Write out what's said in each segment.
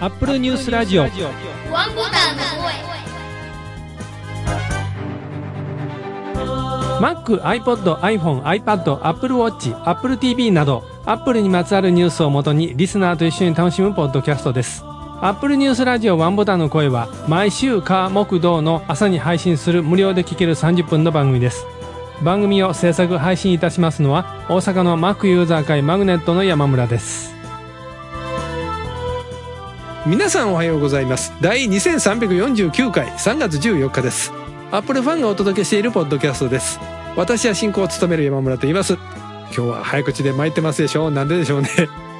Apple News Radio。ワンボタンの声。Mac、iPod、iPhone、iPad、Apple Watch、Apple TV など、Apple にまつわるニュースをもとにリスナーと一緒に楽しむポッドキャストです。Apple News Radio ワンボタンの声は毎週火木土の朝に配信する無料で聴ける30分の番組です。番組を制作配信いたしますのは大阪の Mac ユーザー会マグネットの山村です。皆さんおはようございます。第2349回3月14日です。 Apple ファンがお届けしているポッドキャストです。私は進行を務める山村と言います。今日は早口で参ってますでしょう。なんででしょうね。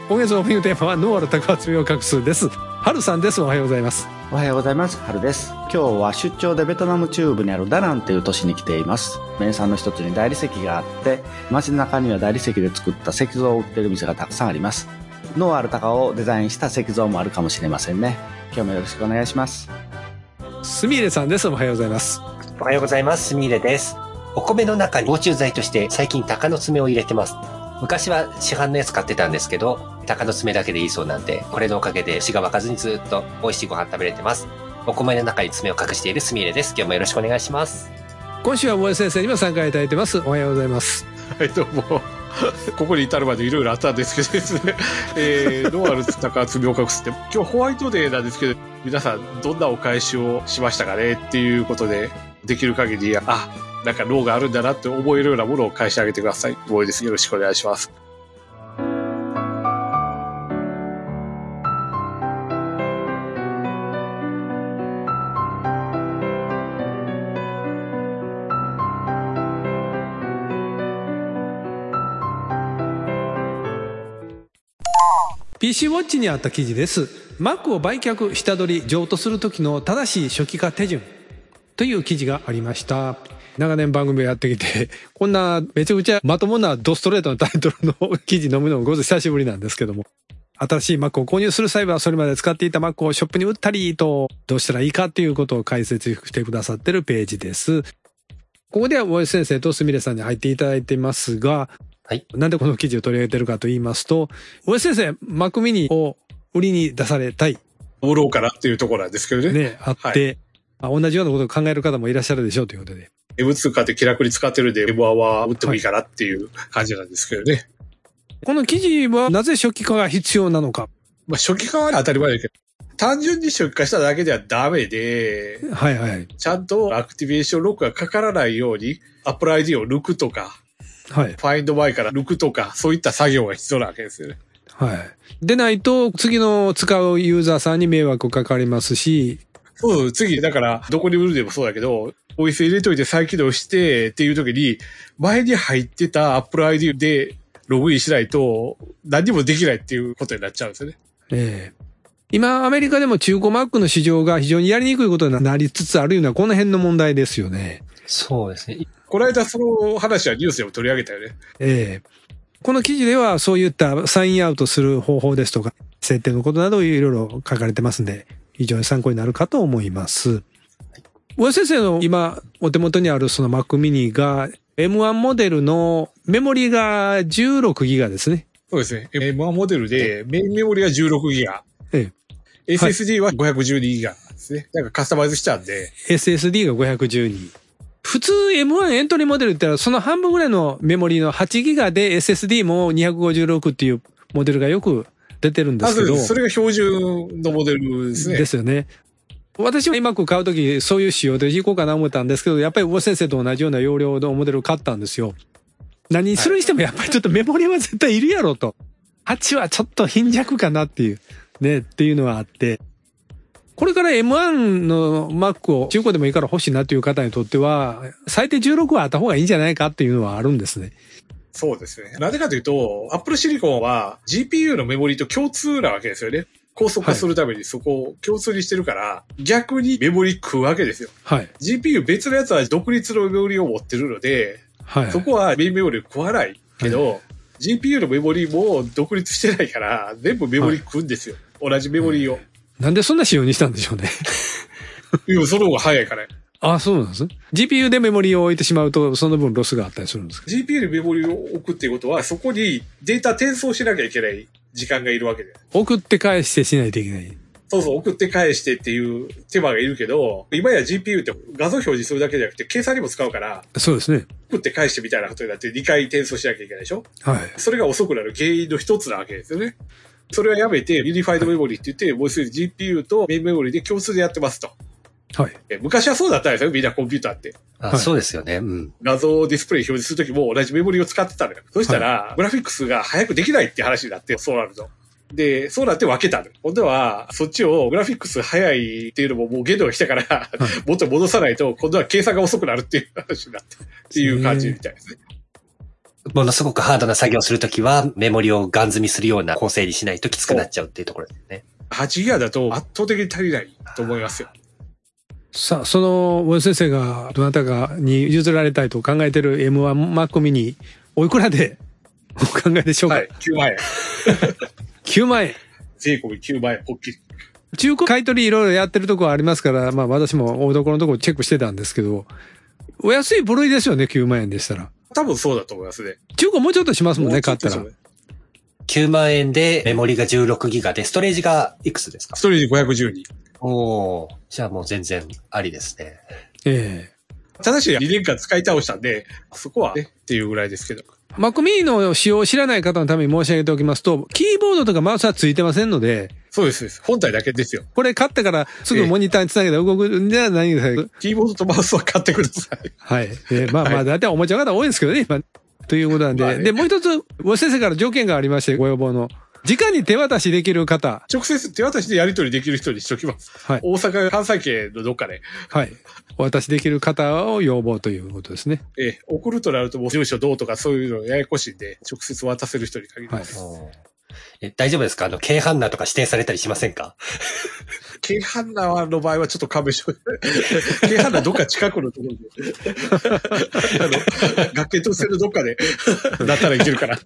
今月の冬テーマはノーアル高発病画数です。春さんです。おはようございます。おはようございます。春です。今日は出張でベトナム中部にあるダナンという都市に来ています。名産の一つに大理石があって、街の中には大理石で作った石像を売っている店がたくさんあります。ノーアルタカをデザインした石像もあるかもしれませんね。今日もよろしくお願いします。スミレさんです。おはようございます。おはようございます。スミレです。お米の中に防虫剤として最近鷹の爪を入れてます。昔は市販のやつ買ってたんですけど、鷹の爪だけでいいそうなんで、これのおかげで死が湧かずにずっと美味しいご飯食べれてます。お米の中に爪を隠しているスミレです。今日もよろしくお願いします。今週は萌先生にも参加いただいてます。おはようございます。はい、どうも。ここに至るまでいろいろあったんですけどですね。ノーアル鷹の爪を隠すって、今日ホワイトデーなんですけど、皆さんどんなお返しをしましたかねっていうことで、できる限り、なんか脳があるんだなって思えるようなものを返してあげてください。ボーイです。よろしくお願いします。PC ウォッチにあった記事です。Mac を売却、下取り、譲渡する時の正しい初期化手順という記事がありました。長年番組をやってきて、こんなめちゃくちゃまともなドストレートのタイトルの記事飲むのもご存知久しぶりなんですけども、新しい Mac を購入する際はそれまで使っていた Mac をショップに売ったりと、どうしたらいいかっていうことを解説してくださってるページです。ここでは大吉先生とすみれさんに入っていただいてますが、はい、なんでこの記事を取り上げてるかと言いますと、大吉先生、Mac mini を売りに出されたい。売ろうかなっていうところなんですけどね。ね、あって、はい、同じようなことを考える方もいらっしゃるでしょうということで。M2 買って気楽に使ってるんで M1 は打ってもいいかなっていう感じなんですけどね。はい、この記事はなぜ初期化が必要なのか。まあ初期化は当たり前だけど、単純に初期化しただけではダメで、はいはい。ちゃんとアクティベーションロックがかからないように Apple ID を抜くとか、はい。Find My から抜くとか、そういった作業が必要なわけですよね。はい。でないと次の使うユーザーさんに迷惑かかりますし、そう、次、だから、どこに売るでもそうだけど、お店入れといて再起動してっていう時に、前に入ってた Apple ID でログインしないと、何もできないっていうことになっちゃうんですよね。今、アメリカでも中古 Mac の市場が非常にやりにくいことになりつつあるような、この辺の問題ですよね。そうですね。この間、その話はニュースでも取り上げたよね。この記事では、そういったサインアウトする方法ですとか、設定のことなどいろいろ書かれてますんで、非常に参考になるかと思います。大吉先生の今お手元にあるその Mac mini が M1 モデルのメモリが16ギガですね。そうですね。M1 モデルでメインメモリが16ギガ。SSD は512ギガですね。なんかカスタマイズしたんで。SSD が512。普通 M1 エントリーモデルって言ったらその半分ぐらいのメモリの8ギガで SSD も256っていうモデルがよく出てるんですけど。それが標準のモデルですね。ですよね。私は今買うときそういう仕様でいこうかな思ったんですけど、やっぱり大先生と同じような容量のモデルを買ったんですよ。何するにしてもやっぱりちょっとメモリは絶対いるやろと。8はちょっと貧弱かなっていう、ね、っていうのはあって。これから M1 の Mac を中古でもいいから欲しいなという方にとっては、最低16はあった方がいいんじゃないかっていうのはあるんですね。そうですね。なぜかというと、Apple Silicon は GPU のメモリと共通なわけですよね。高速化するためにそこを共通にしてるから、はい、逆にメモリ食うわけですよ。はい。GPU 別のやつは独立のメモリを持ってるので、はい、そこはメインメモリを食わないけど、はい、GPU のメモリも独立してないから、全部メモリ食うんですよ。はい、同じメモリを、はい。なんでそんな仕様にしたんでしょうね。いや、その方が早いから。あ、そうなんですね。GPU でメモリーを置いてしまうと、その分ロスがあったりするんですか？ GPU でメモリーを置くっていうことは、そこにデータ転送しなきゃいけない時間がいるわけで。送って返してしないといけない。そうそう、送って返してっていう手間がいるけど、今や GPU って画像表示するだけじゃなくて、計算にも使うから。そうですね。送って返してみたいなことになって、2回転送しなきゃいけないでしょ？はい。それが遅くなる原因の一つなわけですよね。それはやめて、ユニファイドメモリーって言って、もうすぐ GPU とメインメモリーで共通でやってますと。はい。昔はそうだったんですよ、みんなコンピューターって。あ、そうですよね。うん。画像をディスプレイに表示するときも同じメモリーを使ってたのよ。そしたら、グラフィックスが早くできないって話になって、そうなると。で、そうなって分けたの。今度は、そっちをグラフィックス早いっていうのももう限度が来たから、はい、もっと戻さないと、今度は計算が遅くなるっていう話になったっていう感じみたいですね。ものすごくハードな作業をするときは、メモリをガン積みするような構成にしないときつくなっちゃうっていうところですね。8ギガだと圧倒的に足りないと思いますよ。さあ、その、森先生が、どなたかに譲られたいと考えてる M1 Mac mini、おいくらでお考えでしょうか？はい、9万円。9万円。税込み9万円、おっきり。中古買い取りいろいろやってるところありますから、まあ私も大所のところチェックしてたんですけど、お安い部類ですよね、9万円でしたら。多分そうだと思いますね。中古もうちょっとしますもんね、買ったら。9万円でメモリが16ギガで、ストレージがいくつですか？ストレージ512。おー、じゃあもう全然ありですね。ええ。ただし2年間使い倒したんで、そこはね、っていうぐらいですけど。Mac mini の仕様を知らない方のために申し上げておきますと、キーボードとかマウスはついてませんので。そうです、そうです。本体だけですよ。これ買ってからすぐモニターにつなげて動くんじゃないんですか？キーボードとマウスは買ってください。はい。まあまあ、だいたいおもちゃの方多いんですけどね、今。ということなんで。まあね、で、もう一つ、ご先生から条件がありまして、ご要望の。直に手渡しできる方。直接手渡しでやり取りできる人にしときます。はい。大阪、関西圏のどっかで。はい。お渡しできる方を要望ということですね。ええ。送るとなると、もう住所どうとかそういうのややこしいんで、直接渡せる人に限ります。はい、大丈夫ですか？軽ハンナーとか指定されたりしませんか？軽ハンナーの場合はちょっと勘弁しよう。軽ハンナーどっか近くのところで。崖と線のどっかで、だったらいけるから。で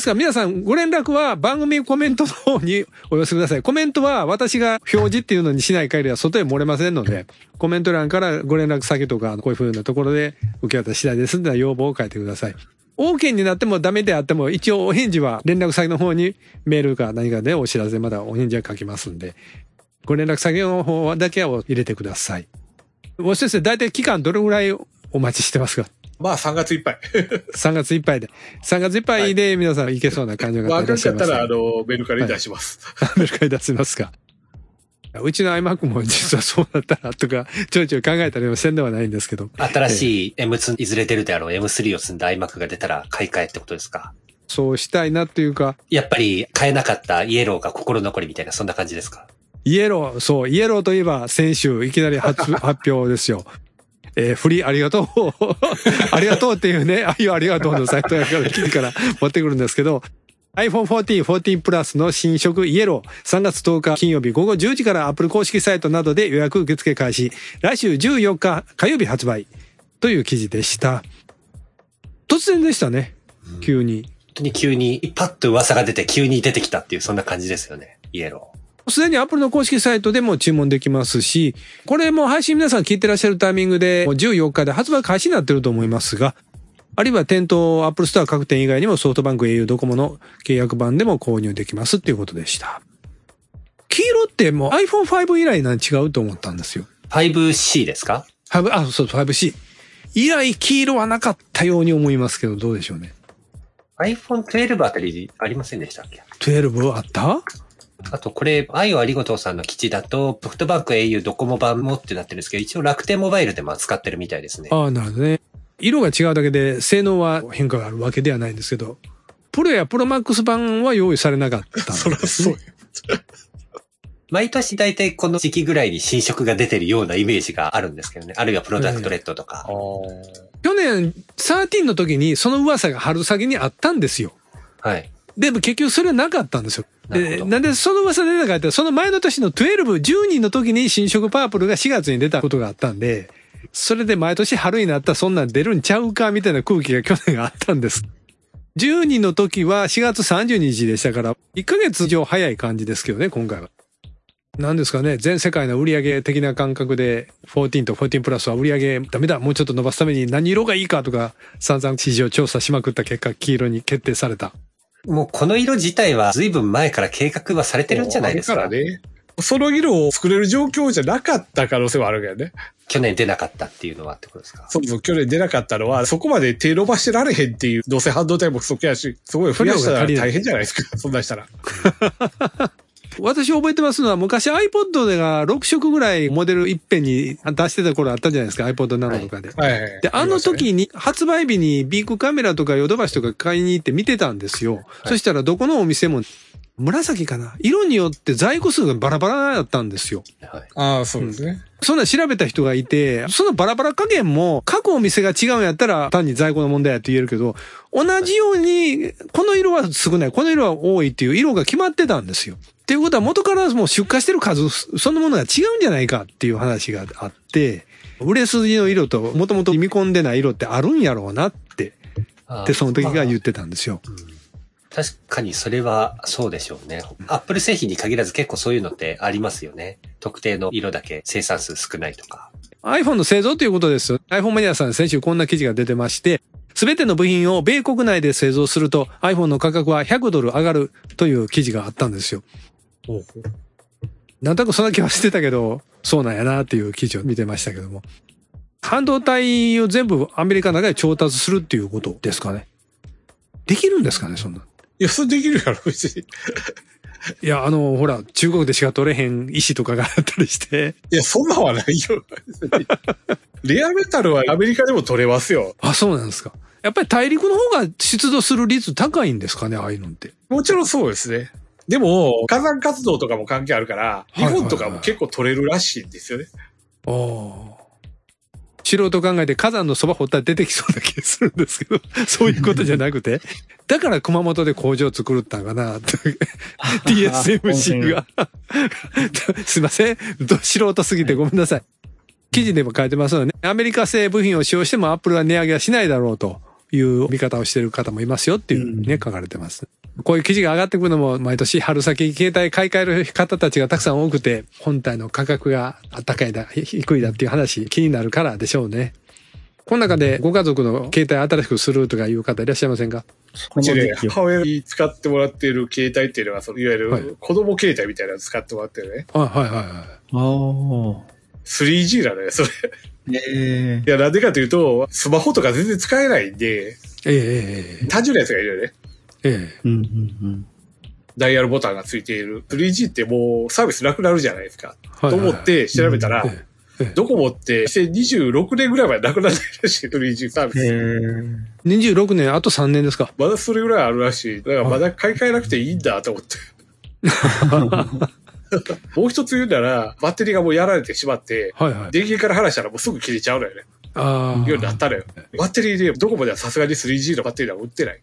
すから皆さんご連絡は番組コメントの方にお寄せください。コメントは私が表示っていうのにしない限りは外へ漏れませんので、コメント欄からご連絡先とか、こういうふうなところで受け渡し次第ですので要望を書いてください。OK になってもダメであっても、一応お返事は連絡先の方にメールか何かでお知らせ、まだお返事は書きますんで、ご連絡先の方だけは入れてください。もし先生、大体期間どれぐらいお待ちしてますか？まあ3月いっぱい。3月いっぱいで。3月いっぱいで皆さんいけそうな感じがいらっしゃいます、ね。わかっちゃったら、メルカリに出します。はい、メルカリ出しますか。うちの iMac も実はそうだったらとか、ちょいちょい考えたりもせんではないんですけど。新しい M2、いずれ出るであろう M3 を積んだ iMac が出たら買い替えってことですか？そうしたいなっていうか。やっぱり買えなかったイエローが心残りみたいな、そんな感じですか？イエロー、そう、イエローといえば先週いきなり発表ですよ。フリーありがとう。ありがとうっていうね、ありがとうのサイトやから記事から持ってくるんですけど、iPhone 14、14 Plus の新色イエロー、3月10日金曜日午後10時から Apple 公式サイトなどで予約受付開始、来週14日火曜日発売という記事でした。突然でしたね、急に。本当に急に、パッと噂が出て急に出てきたっていう、そんな感じですよね、イエロー。すでに Apple の公式サイトでも注文できますし、これも配信皆さん聞いてらっしゃるタイミングで14日で発売開始になってると思いますが、あるいは店頭 Apple ストア各店以外にもソフトバンク AU ドコモの契約版でも購入できますっていうことでした。黄色ってもう iPhone 5以来なん違うと思ったんですよ。5C ですか？あ、そう、5C。以来黄色はなかったように思いますけど、どうでしょうね。iPhone 12あたりありませんでしたっけ？12あった？あとこれ、愛をありがとうさんの基地だと、ソフトバンク AU ドコモ版もってなってるんですけど、一応楽天モバイルでも扱ってるみたいですね。ああ、なるほどね。色が違うだけで性能は変化があるわけではないんですけど、プロやプロマックス版は用意されなかったんですね。そりゃそうよ。毎年大体この時期ぐらいに新色が出てるようなイメージがあるんですけどね。あるいはプロダクトレッドとか。去年13の時にその噂が春先にあったんですよ。はい。でも結局それはなかったんですよ。で、なんでその噂出たかって、その前の年の12、12の時に新色パープルが4月に出たことがあったんで、それで毎年春になったらそんなん出るんちゃうかみたいな空気が去年あったんです。12の時は4月30日でしたから、1ヶ月以上早い感じですけどね、今回は。なんですかね、全世界の売り上げ的な感覚で14と14プラスは売り上げダメだ、もうちょっと伸ばすために何色がいいかとか散々市場調査しまくった結果、黄色に決定された。もうこの色自体は随分前から計画はされてるんじゃないですか。だからね、その色を作れる状況じゃなかった可能性はあるけどね。去年出なかったっていうのはってことですか。そうそう、去年出なかったのはそこまで手伸ばしてられへんっていう、どうせ半導体も不足やし、すごい増やしたら大変じゃないですか、そんなしたら。私覚えてますのは、昔 iPod が6色ぐらいモデルいっぺんに出してた頃あったじゃないですか、iPod なのとかで。はいはいはい、で、あの時に、ね、発売日にビークカメラとかヨドバシとか買いに行って見てたんですよ。はい、そしたらどこのお店も、紫かな、色によって在庫数がバラバラだったんですよ。はい、ああ、そうですね。そんな調べた人がいて、そのバラバラ加減も各お店が違うんやったら単に在庫の問題やと言えるけど、同じようにこの色は少ない、この色は多いっていう色が決まってたんですよ。っていうことは元からもう出荷してる数そのものが違うんじゃないかっていう話があって、売れ筋の色ともともと見込んでない色ってあるんやろうなって、でその時が言ってたんですよ。確かにそれはそうでしょうね。アップル製品に限らず結構そういうのってありますよね。特定の色だけ生産数少ないとか。iPhone の製造ということです。iPhone マニアさん、先週こんな記事が出てまして、すべての部品を米国内で製造すると iPhone の価格は$100上がるという記事があったんですよ。おう、なんとなくそんな気はしてたけど、そうなんやなっていう記事を見てましたけども。半導体を全部アメリカの中で調達するっていうことですかね。できるんですかね、そんな。いや、それできるやろ、別に。いや、ほら、中国でしか取れへん石とかがあったりして。いや、そんなんはないよ。レアメタルはアメリカでも取れますよ。あ、そうなんですか。やっぱり大陸の方が出土する率高いんですかね、ああいうのって。もちろんそうですね。でも、火山活動とかも関係あるから、日本とかも結構取れるらしいんですよね。はいはいはい、ああ。素人考えて火山のそば掘ったら出てきそうな気がするんですけど、そういうことじゃなくて、だから熊本で工場作るったんかな、TSMC が。すいません、素人すぎてごめんなさい。記事でも書いてますよね。アメリカ製部品を使用しても Apple は値上げはしないだろうという見方をしている方もいますよっていうね、書かれてます。こういう記事が上がってくるのも毎年春先携帯買い替える方たちがたくさん多くて、本体の価格が高いだ低いだっていう話気になるからでしょうね。この中でご家族の携帯新しくするとかいう方いらっしゃいませんか？こちら母親に使ってもらっている携帯っていうのは、そのいわゆる子供携帯みたいなのを使ってもらってるね。はいはいはい。ああ。3G だね、それ。いや、なんでかというと、スマホとか全然使えないんで、単純なやつがいるよね。ダイヤルボタンがついている 3G ってもうサービスなくなるじゃないですか、はいはいはい、と思って調べたら、ドコモって2026年ぐらいまでなくなってるらしい 3G サービス、26年あと3年ですか。まだそれぐらいあるらしい。だからまだ買い替えなくていいんだと思ってもう一つ言うならバッテリーがもうやられてしまって、はいはい、電源から離したらもうすぐ切れちゃうのよね。あ、ようになったのよ。バッテリーでドコモではさすがに 3G のバッテリーは売ってない、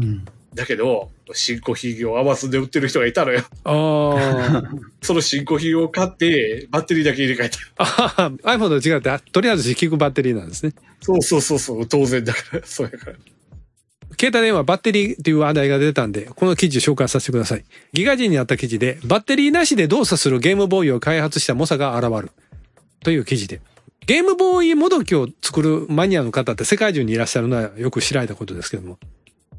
うん、だけど新古品を Amazon で売ってる人がいたのよ。あその新古品を買ってバッテリーだけ入れ替えた。あ iPhone と違ってとりあえず引くバッテリーなんですね。そうそうそうそう、当然だから。そうやから携帯電話バッテリーという話題が出たんで、この記事紹介させてください。ギガ人にあった記事で、バッテリーなしで動作するゲームボーイを開発した猛者が現るという記事で、ゲームボーイもどきを作るマニアの方って世界中にいらっしゃるのはよく知られたことですけども、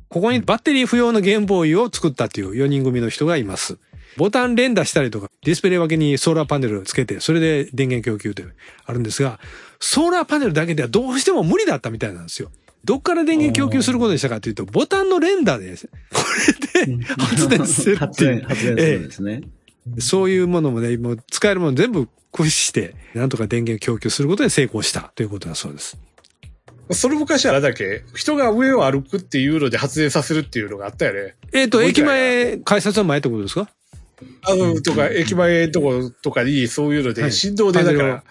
ここにバッテリー不要のゲームボーイを作ったという4人組の人がいます。ボタン連打したりとか、ディスプレイ脇にソーラーパネルをつけて、それで電源供給というあるんですが、ソーラーパネルだけではどうしても無理だったみたいなんですよ。どっから電源供給することにしたかというと、ボタンの連打です。これで発電するっていう。発電するんですね。そういうものもね、もう使えるもの全部駆使して、なんとか電源供給することに成功したということだそうです。その昔はあれだっけ、人が上を歩くっていうので発電させるっていうのがあったよね。駅前、改札の前ってことですか？とか、駅前とことかにそういうので、振動でだから、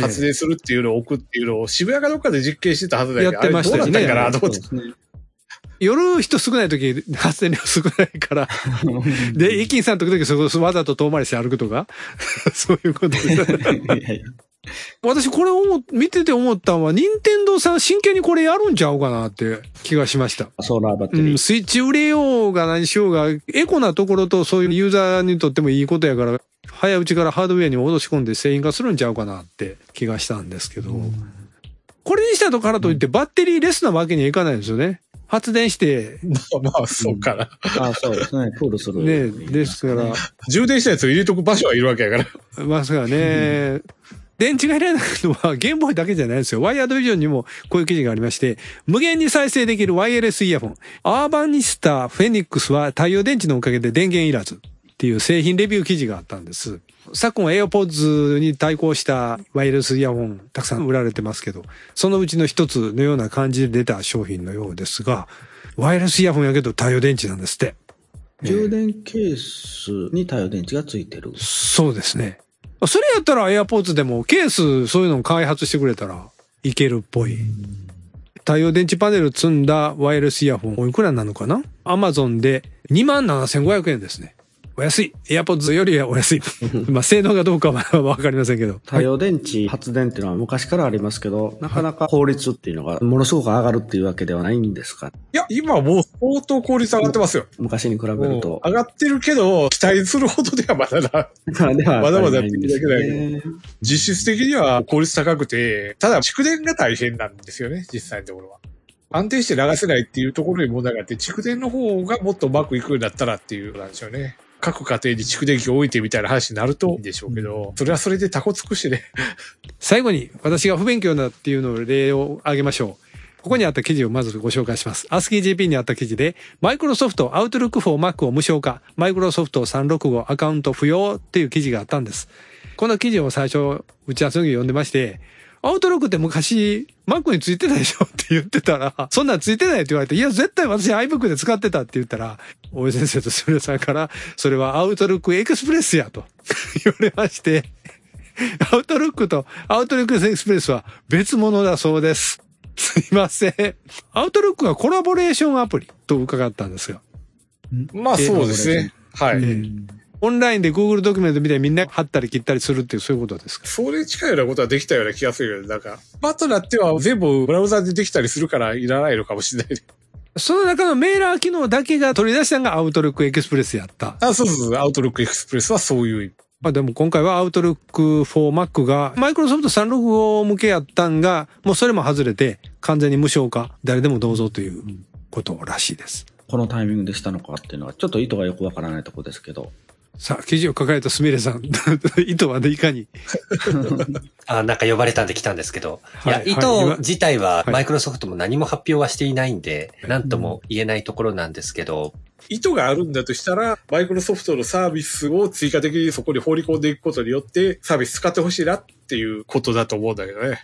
発電するっていうのを置くっていうのを渋谷かどっかで実験してたはずだけど、やってましたよね。あれどうなったんかなと思って。夜人少ない時、発電量少ないから。で、駅員さん時々そこわざと遠回りして歩くとか、そういうことです。私これを見てて思ったのは、任天堂さん真剣にこれやるんちゃうかなって気がしました。ソーラーバッテリー。スイッチ売れようが何しようが、エコなところとそういうユーザーにとってもいいことやから、早いうちからハードウェアに戻し込んで製品化するんちゃうかなって気がしたんですけど、これにしたとからといってバッテリーレスなわけにはいかないんですよね。発電して。まあ、そうかな。ああ、そうですね。そうですね。ですから。充電したやつを入れとく場所はいるわけやから。まあ、そうだね。電池がいらないのはゲームボーイだけじゃないんですよ。ワイヤードビジョンにもこういう記事がありまして、無限に再生できるワイヤレスイヤホン。アーバニスタフェニックスは太陽電池のおかげで電源いらずっていう製品レビュー記事があったんです。昨今 AirPods に対抗したワイヤレスイヤホンたくさん売られてますけど、そのうちの一つのような感じで出た商品のようですが、ワイヤレスイヤホンやけど太陽電池なんですって。充電ケースに太陽電池がついてる。そうですね。それやったら AirPods でもケースそういうのを開発してくれたらいけるっぽい。太陽電池パネル積んだワイヤレスイヤホンおいくらなのかな？ Amazon で 27,500 円ですね。お安い。AirPods よりはお安い。まあ性能がどうかはわかりませんけど。太陽電池発電っていうのは昔からありますけど、なかなか効率っていうのがものすごく上がるっていうわけではないんですか？いや、今もう相当効率上がってますよ。昔に比べると。上がってるけど、期待するほどではまだだ。まだまだっていうだけだけど。実質的には効率高くて、ただ蓄電が大変なんですよね、実際のところは。安定して流せないっていうところに問題があって、蓄電の方がもっとうまくいくようになったらっていうなんでしょうね。各家庭に蓄電器を置いてみたいな話になるといいんでしょうけど、それはそれでタコつくしね。最後に私が不勉強だっていうのを例を挙げましょう。ここにあった記事をまずご紹介します。ASCII GP にあった記事で、Microsoft Outlook for Mac を無償化、Microsoft 365アカウント不要っていう記事があったんです。この記事を最初打ち合わせの時に読んでまして、Outlook って昔 Mac についてたでしょって言ってたら、そんなんついてないって言われて、いや絶対私 iBook で使ってたって言ったら、大江先生とすみれさんから、それは Outlook Express やと言われまして、Outlook と Outlook Express は別物だそうです。すいません。Outlook はコラボレーションアプリと伺ったんですが。まあそうですね。はい。オンラインで Google ドキュメントみたいにみんな貼ったり切ったりするっていう、そういうことですか？それに近いようなことはできたような気がするよね。なんか、バトラっては全部ブラウザでできたりするからいらないのかもしれない、ね。その中のメーラー機能だけが取り出したのが Outlook Express やった。あ、そうそうそう。Outlook Express はそういう意味。まあでも今回は Outlook for Mac が Microsoft 365向けやったんが、もうそれも外れて完全に無償化、誰でもどうぞということらしいです。このタイミングでしたのかっていうのはちょっと意図がよくわからないところですけど。さあ、記事を書かれたすみれさん、意図はね、いかにあ、なんか呼ばれたんで来たんですけど、はい、いや、意図自体はマイクロソフトも何も発表はしていないんで、はい、なんとも言えないところなんですけど、意図があるんだとしたら、マイクロソフトのサービスを追加的にそこに放り込んでいくことによって、サービス使ってほしいなっていうことだと思うんだけどね。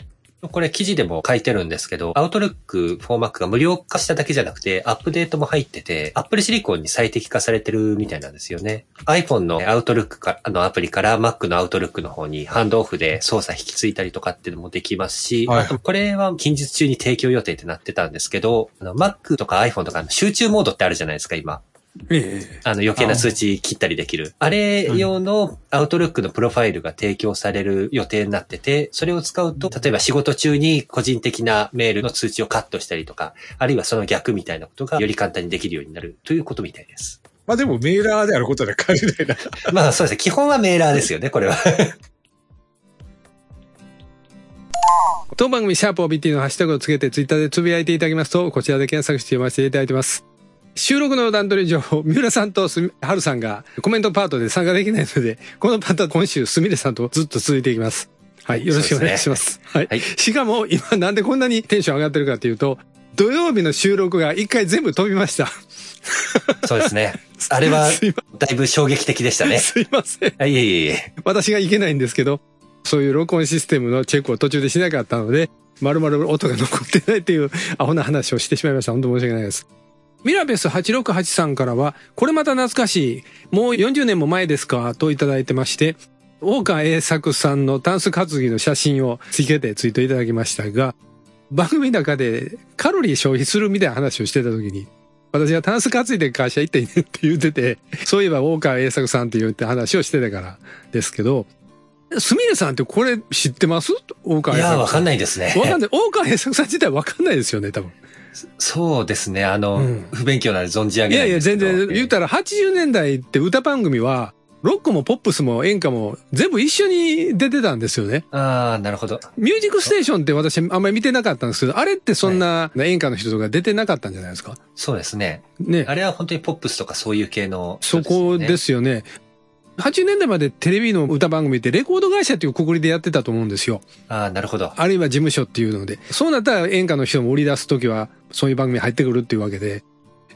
これ記事でも書いてるんですけど、Outlook for Mac が無料化しただけじゃなくて、アップデートも入ってて、Apple Silicon に最適化されてるみたいなんですよね。iPhone の Outlook のアプリから Mac の Outlook の方にハンドオフで操作引き継いだりとかっていうのもできますし、はい、あとこれは近日中に提供予定ってなってたんですけど、Mac とか iPhone とかの集中モードってあるじゃないですか、今。余計な数値切ったりできる。あれ用の Outlook のプロファイルが提供される予定になってて、それを使うと、例えば仕事中に個人的なメールの通知をカットしたりとか、あるいはその逆みたいなことがより簡単にできるようになるということみたいです。まあでもメーラーであることは変わりないな。まあそうですね。基本はメーラーですよね、これは。当番組、シャープ OBT のハッシュタグをつけてツイッターでつぶやいていただきますと、こちらで検索して読ませていただいてます。収録の段取り上、三浦さんとはるさんがコメントパートで参加できないので、このパートは今週すみれさんとずっと続いていきます。はい、よろしくお願いします。はい。しかも今なんでこんなにテンション上がってるかというと、土曜日の収録が一回全部飛びました。そうですね。あれはだいぶ衝撃的でしたね。すいません。いえいえ。私がいけないんですけど、そういう録音システムのチェックを途中でしなかったので、丸々音が残ってないというアホな話をしてしまいました。本当申し訳ないです。ミラベス868さんからは、これまた懐かしい、もう40年も前ですかといただいてまして、大川栄作さんのタンス担ぎの写真をつけてツイートいただきましたが、番組の中でカロリー消費するみたいな話をしてた時に、私はタンス担いで会社行っていいねって言ってて、そういえば大川栄作さんって言って話をしてたからですけど、すみれさんってこれ知ってます？大川栄作さん。いや、わかんないですね。わかんない。大川栄作さん自体わかんないですよね、多分。そうですね。不勉強なんで存じ上げないんですけど。いやいや、全然。言ったら80年代って歌番組は、ロックもポップスも演歌も全部一緒に出てたんですよね。ああ、なるほど。ミュージックステーションって私あんまり見てなかったんですけど、あれってそんな演歌の人とか出てなかったんじゃないですか。そうですね。ね。あれは本当にポップスとかそういう系の人ですよね。そこですよね。80年代までテレビの歌番組ってレコード会社っていうくくりでやってたと思うんですよ。ああ、なるほど。あるいは事務所っていうので。そうなったら演歌の人も売り出すときはそういう番組入ってくるっていうわけで。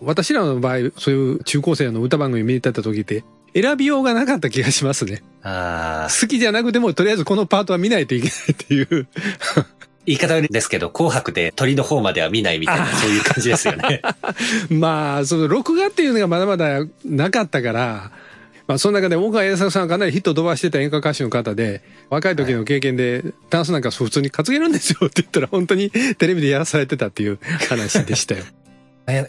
私らの場合、そういう中高生の歌番組見に行った時って選びようがなかった気がしますね。ああ。好きじゃなくてもとりあえずこのパートは見ないといけないっていう。言い方ですけど、紅白で鳥の方までは見ないみたいな、そういう感じですよね。まあ、その録画っていうのがまだまだなかったから、まあ、その中で大川栄策さんはかなりヒット飛ばしてた演歌歌手の方で、若い時の経験で、ダンスなんか普通に担げるんですよって言ったら、本当にテレビでやらされてたっていう話でしたよ。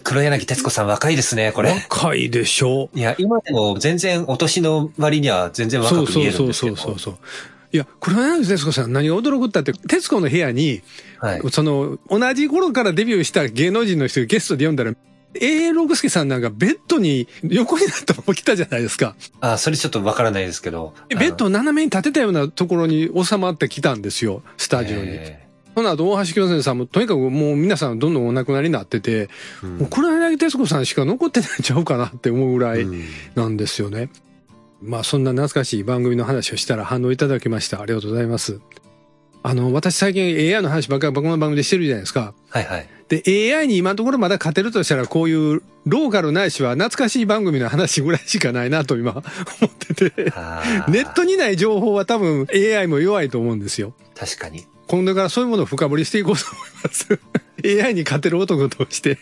黒柳徹子さん若いですね、これ。若いでしょう。いや、今でも全然お年の割には全然若く見えるんですけど。そう。いや、黒柳徹子さん何が驚くったって、徹子の部屋に、その、同じ頃からデビューした芸能人の人をゲストで呼んだら、A.A. 六輔さんなんかベッドに横になったまま来たじゃないですか。あ、それちょっとわからないですけど。ベッドを斜めに立てたようなところに収まってきたんですよ、スタジオに。その後、大橋巨泉さんも、とにかくもう皆さんどんどんお亡くなりになってて、もう黒柳徹子さんしか残ってないんちゃうかなって思うぐらいなんですよね。まあ、そんな懐かしい番組の話をしたら反応いただきました。ありがとうございます。私最近 AI の話ばっかり僕の番組でしてるじゃないですか。はいはい。で、AI に今のところまだ勝てるとしたら、こういうローカルないしは懐かしい番組の話ぐらいしかないなと今思ってて、ネットにない情報は多分 AI も弱いと思うんですよ。確かに。今度からそういうものを深掘りしていこうと思います。AI に勝てる男として。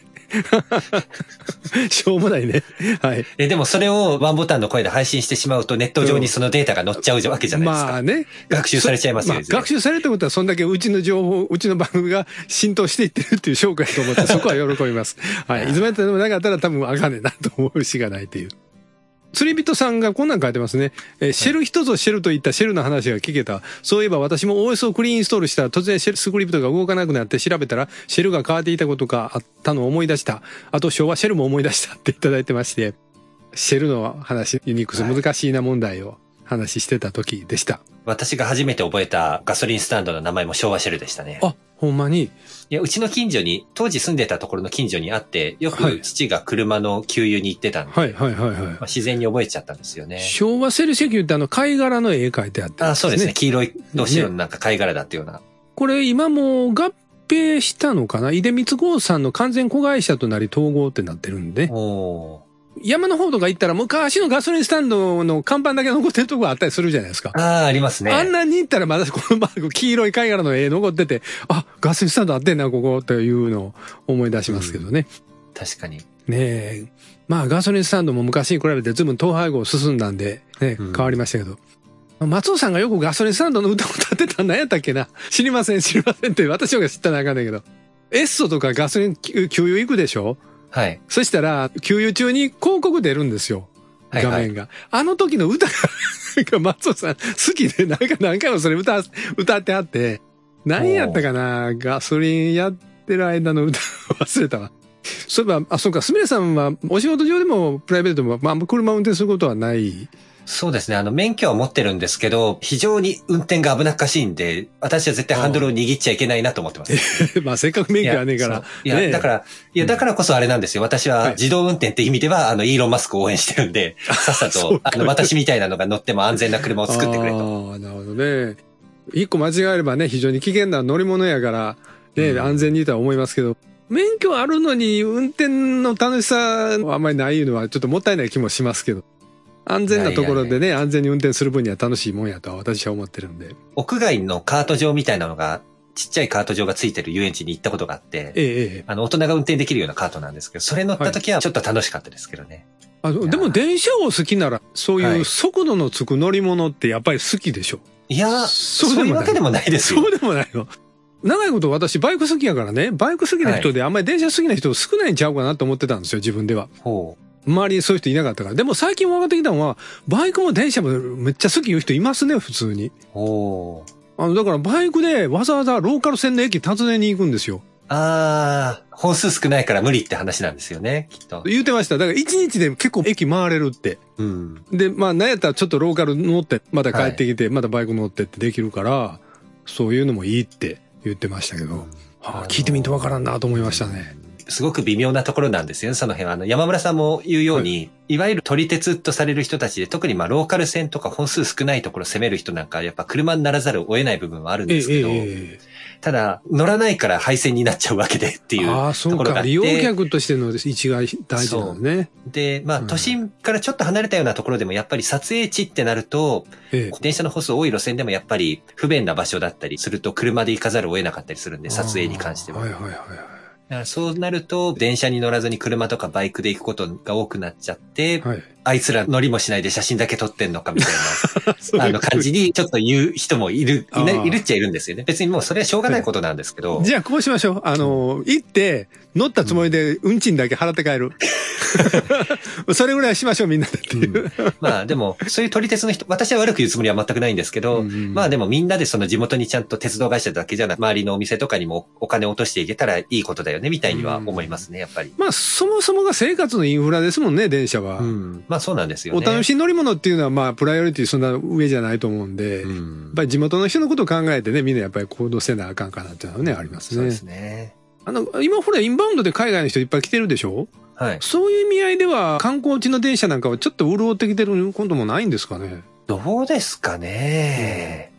しょうもないね。はい。でもそれをワンボタンの声で配信してしまうとネット上にそのデータが載っちゃうわけじゃないですか。まあね。学習されちゃいますよね。学習されるってことはそんだけうちの情報、うちの番組が浸透していってるっていう証拠だと思ってそこは喜びます。はい。いつまででもなかったら多分あかねえなと思うしかないという。釣り人さんがこんなん書いてますね。シェル一つシェルといったシェルの話が聞けた。そういえば私も OS をクリーンインストールしたら突然シェルスクリプトが動かなくなって調べたらシェルが変わっていたことがあったのを思い出した。あと昭和シェルも思い出したっていただいてまして、シェルの話、ユニックス難しいな問題を話してた時でした。私が初めて覚えたガソリンスタンドの名前も昭和シェルでしたね。あ、ほんまに。いや、うちの近所に、当時住んでたところの近所にあって、よく父が車の給油に行ってたんで、まあ、自然に覚えちゃったんですよね。昭和セル石油って貝殻の絵描いてあったんですね。あ、そうですね。黄色いの白のなんか貝殻だっていうような。ね、これ今も合併したのかな、井出光興産の完全子会社となり統合ってなってるんで。おー、山の方とか行ったら昔のガソリンスタンドの看板だけ残ってるとこがあったりするじゃないですか。ああ、ありますね。あんなに行ったらまだこのマーク、黄色い貝殻の絵残ってて、あ、ガソリンスタンドあってんな、ここ、というのを思い出しますけどね。うん、確かに。ねえ。まあ、ガソリンスタンドも昔に比べてずいぶん統廃合進んだんで、ね、変わりましたけど。松尾さんがよくガソリンスタンドの歌を歌ってたん何やったっけな。知りませんって私の方が知ったらあかんねんけど。エッソとかガソリン給油行くでしょ。はい。そしたら、給油中に広告出るんですよ。画面が。はいはい、あの時の歌が、松尾さん好きで、なんか何回もそれ歌ってあって、何やったかな、ガソリンやってる間の歌忘れたわ。そういえば、あ、そうか、すみれさんはお仕事上でもプライベートでも、まあ、車運転することはない。そうですね。免許は持ってるんですけど、非常に運転が危なっかしいんで、私は絶対ハンドルを握っちゃいけないなと思ってます。まあ、せっかく免許はねえから。だからこそあれなんですよ。私は自動運転って意味では、イーロン・マスクを応援してるんで、さっさと、私みたいなのが乗っても安全な車を作ってくれと。ああ、なるほどね。一個間違えればね、非常に危険な乗り物やから、ね、安全にとは思いますけど、免許あるのに運転の楽しさはあんまりないのは、ちょっともったいない気もしますけど。安全なところでね、安全に運転する分には楽しいもんやとは私は思ってるんで。屋外のカート場みたいなのが、ちっちゃいカート場がついてる遊園地に行ったことがあって、大人が運転できるようなカートなんですけど、それ乗った時はちょっと楽しかったですけどね。はい、でも電車を好きなら、そういう速度のつく乗り物ってやっぱり好きでしょ。いや、そういうわけでもないですよ。そうでもないの。長いこと私バイク好きやからね、バイク好きな人であんまり電車好きな人少ないんちゃうかなと思ってたんですよ、自分では。ほう。周りにそういう人いなかったから。でも最近分かってきたのは、バイクも電車もめっちゃ好き言う人いますね、普通に。だからバイクでわざわざローカル線の駅訪ねに行くんですよ。ああ、本数少ないから無理って話なんですよね、きっと。言うてました。だから一日で結構駅回れるって。うん。で、まあ、なんやったらちょっとローカル乗って、また帰ってきて、はい、またバイク乗ってってできるから、そういうのもいいって言ってましたけど、うん、はあ、聞いてみんとわからんなと思いましたね。すごく微妙なところなんですよね、その辺は。山村さんも言うように、はい、いわゆる撮り鉄とされる人たちで、特にまあローカル線とか本数少ないところを攻める人なんか、やっぱ車にならざるを得ない部分はあるんですけど、ただ、乗らないから廃線になっちゃうわけでっていうところがあって。ああ、そうか。利用客としての位置が大事なのね。で、まあ、都心からちょっと離れたようなところでも、やっぱり撮影地ってなると、電車の歩数多い路線でもやっぱり不便な場所だったりすると、車で行かざるを得なかったりするんで、撮影に関しては。はいはいはいはい。だからそうなると、電車に乗らずに車とかバイクで行くことが多くなっちゃって、はい、あいつら乗りもしないで写真だけ撮ってんのかみたいな、感じにちょっと言う人もいるっちゃいるんですよね。別にもうそれはしょうがないことなんですけど。じゃあこうしましょう。行って、乗ったつもりで運賃だけ払って帰る。それぐらいしましょう、みんなでっていう、うん。まあでも、そういう撮り鉄の人、私は悪く言うつもりは全くないんですけど、うんうん、まあでもみんなでその地元にちゃんと鉄道会社だけじゃなく、周りのお店とかにもお金を落としていけたらいいことだよね、みたいには思いますね、やっぱり。まあそもそもが生活のインフラですもんね、電車は。うん、まあそうなんですよね。お楽しい乗り物っていうのはまあプライオリティそんな上じゃないと思うんで、うん、やっぱり地元の人のことを考えてね、みんなやっぱり行動せなあかんかなっていうのはね、ありますね。そうですね。今ほらインバウンドで海外の人いっぱい来てるでしょ？はい。そういう意味合いでは観光地の電車なんかはちょっと潤ってきてることもないんですかね？どうですかね。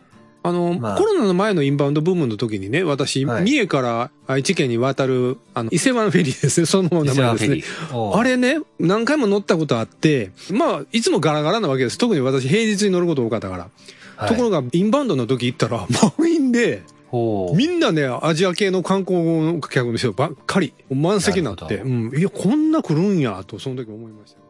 まあ、コロナの前のインバウンドブームの時にね、私、はい、三重から愛知県に渡る、伊勢湾フェリーですね、その名前ですね。あれね、何回も乗ったことあって、まあ、いつもガラガラなわけです。特に私、平日に乗ること多かったから。はい、ところが、インバウンドの時行ったら、満員で、みんなね、アジア系の観光客の人ばっかり、満席になって、うん、いや、こんな来るんや、と、その時思いました。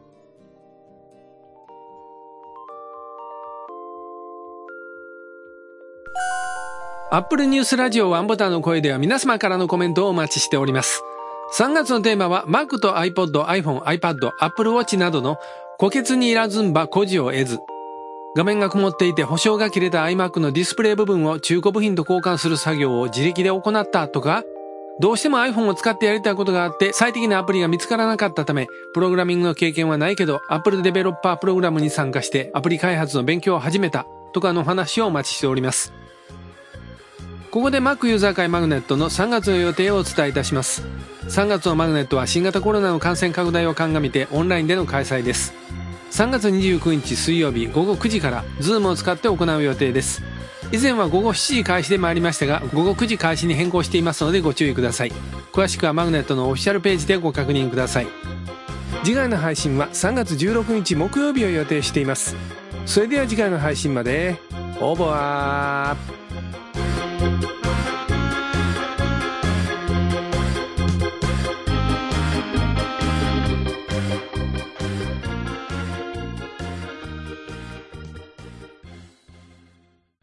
Apple News Radio ワンボタンの声では皆様からのコメントをお待ちしております。3月のテーマは Mac と iPod、iPhone、iPad、Apple Watch などの虎穴にいらずんば虎事を得ず。画面が曇っていて保証が切れた iMac のディスプレイ部分を中古部品と交換する作業を自力で行ったとか、どうしても iPhone を使ってやりたいことがあって最適なアプリが見つからなかったため、プログラミングの経験はないけど Apple デベロッパープログラムに参加してアプリ開発の勉強を始めたとかの話をお待ちしております。ここで Mac ユーザー会マグネットの3月の予定をお伝えいたします。3月のマグネットは新型コロナの感染拡大を鑑みてオンラインでの開催です。3月29日水曜日午後9時から Zoom を使って行う予定です。以前は午後7時開始で参りましたが、午後9時開始に変更していますのでご注意ください。詳しくはマグネットのオフィシャルページでご確認ください。次回の配信は3月16日木曜日を予定しています。それでは次回の配信までオーバー。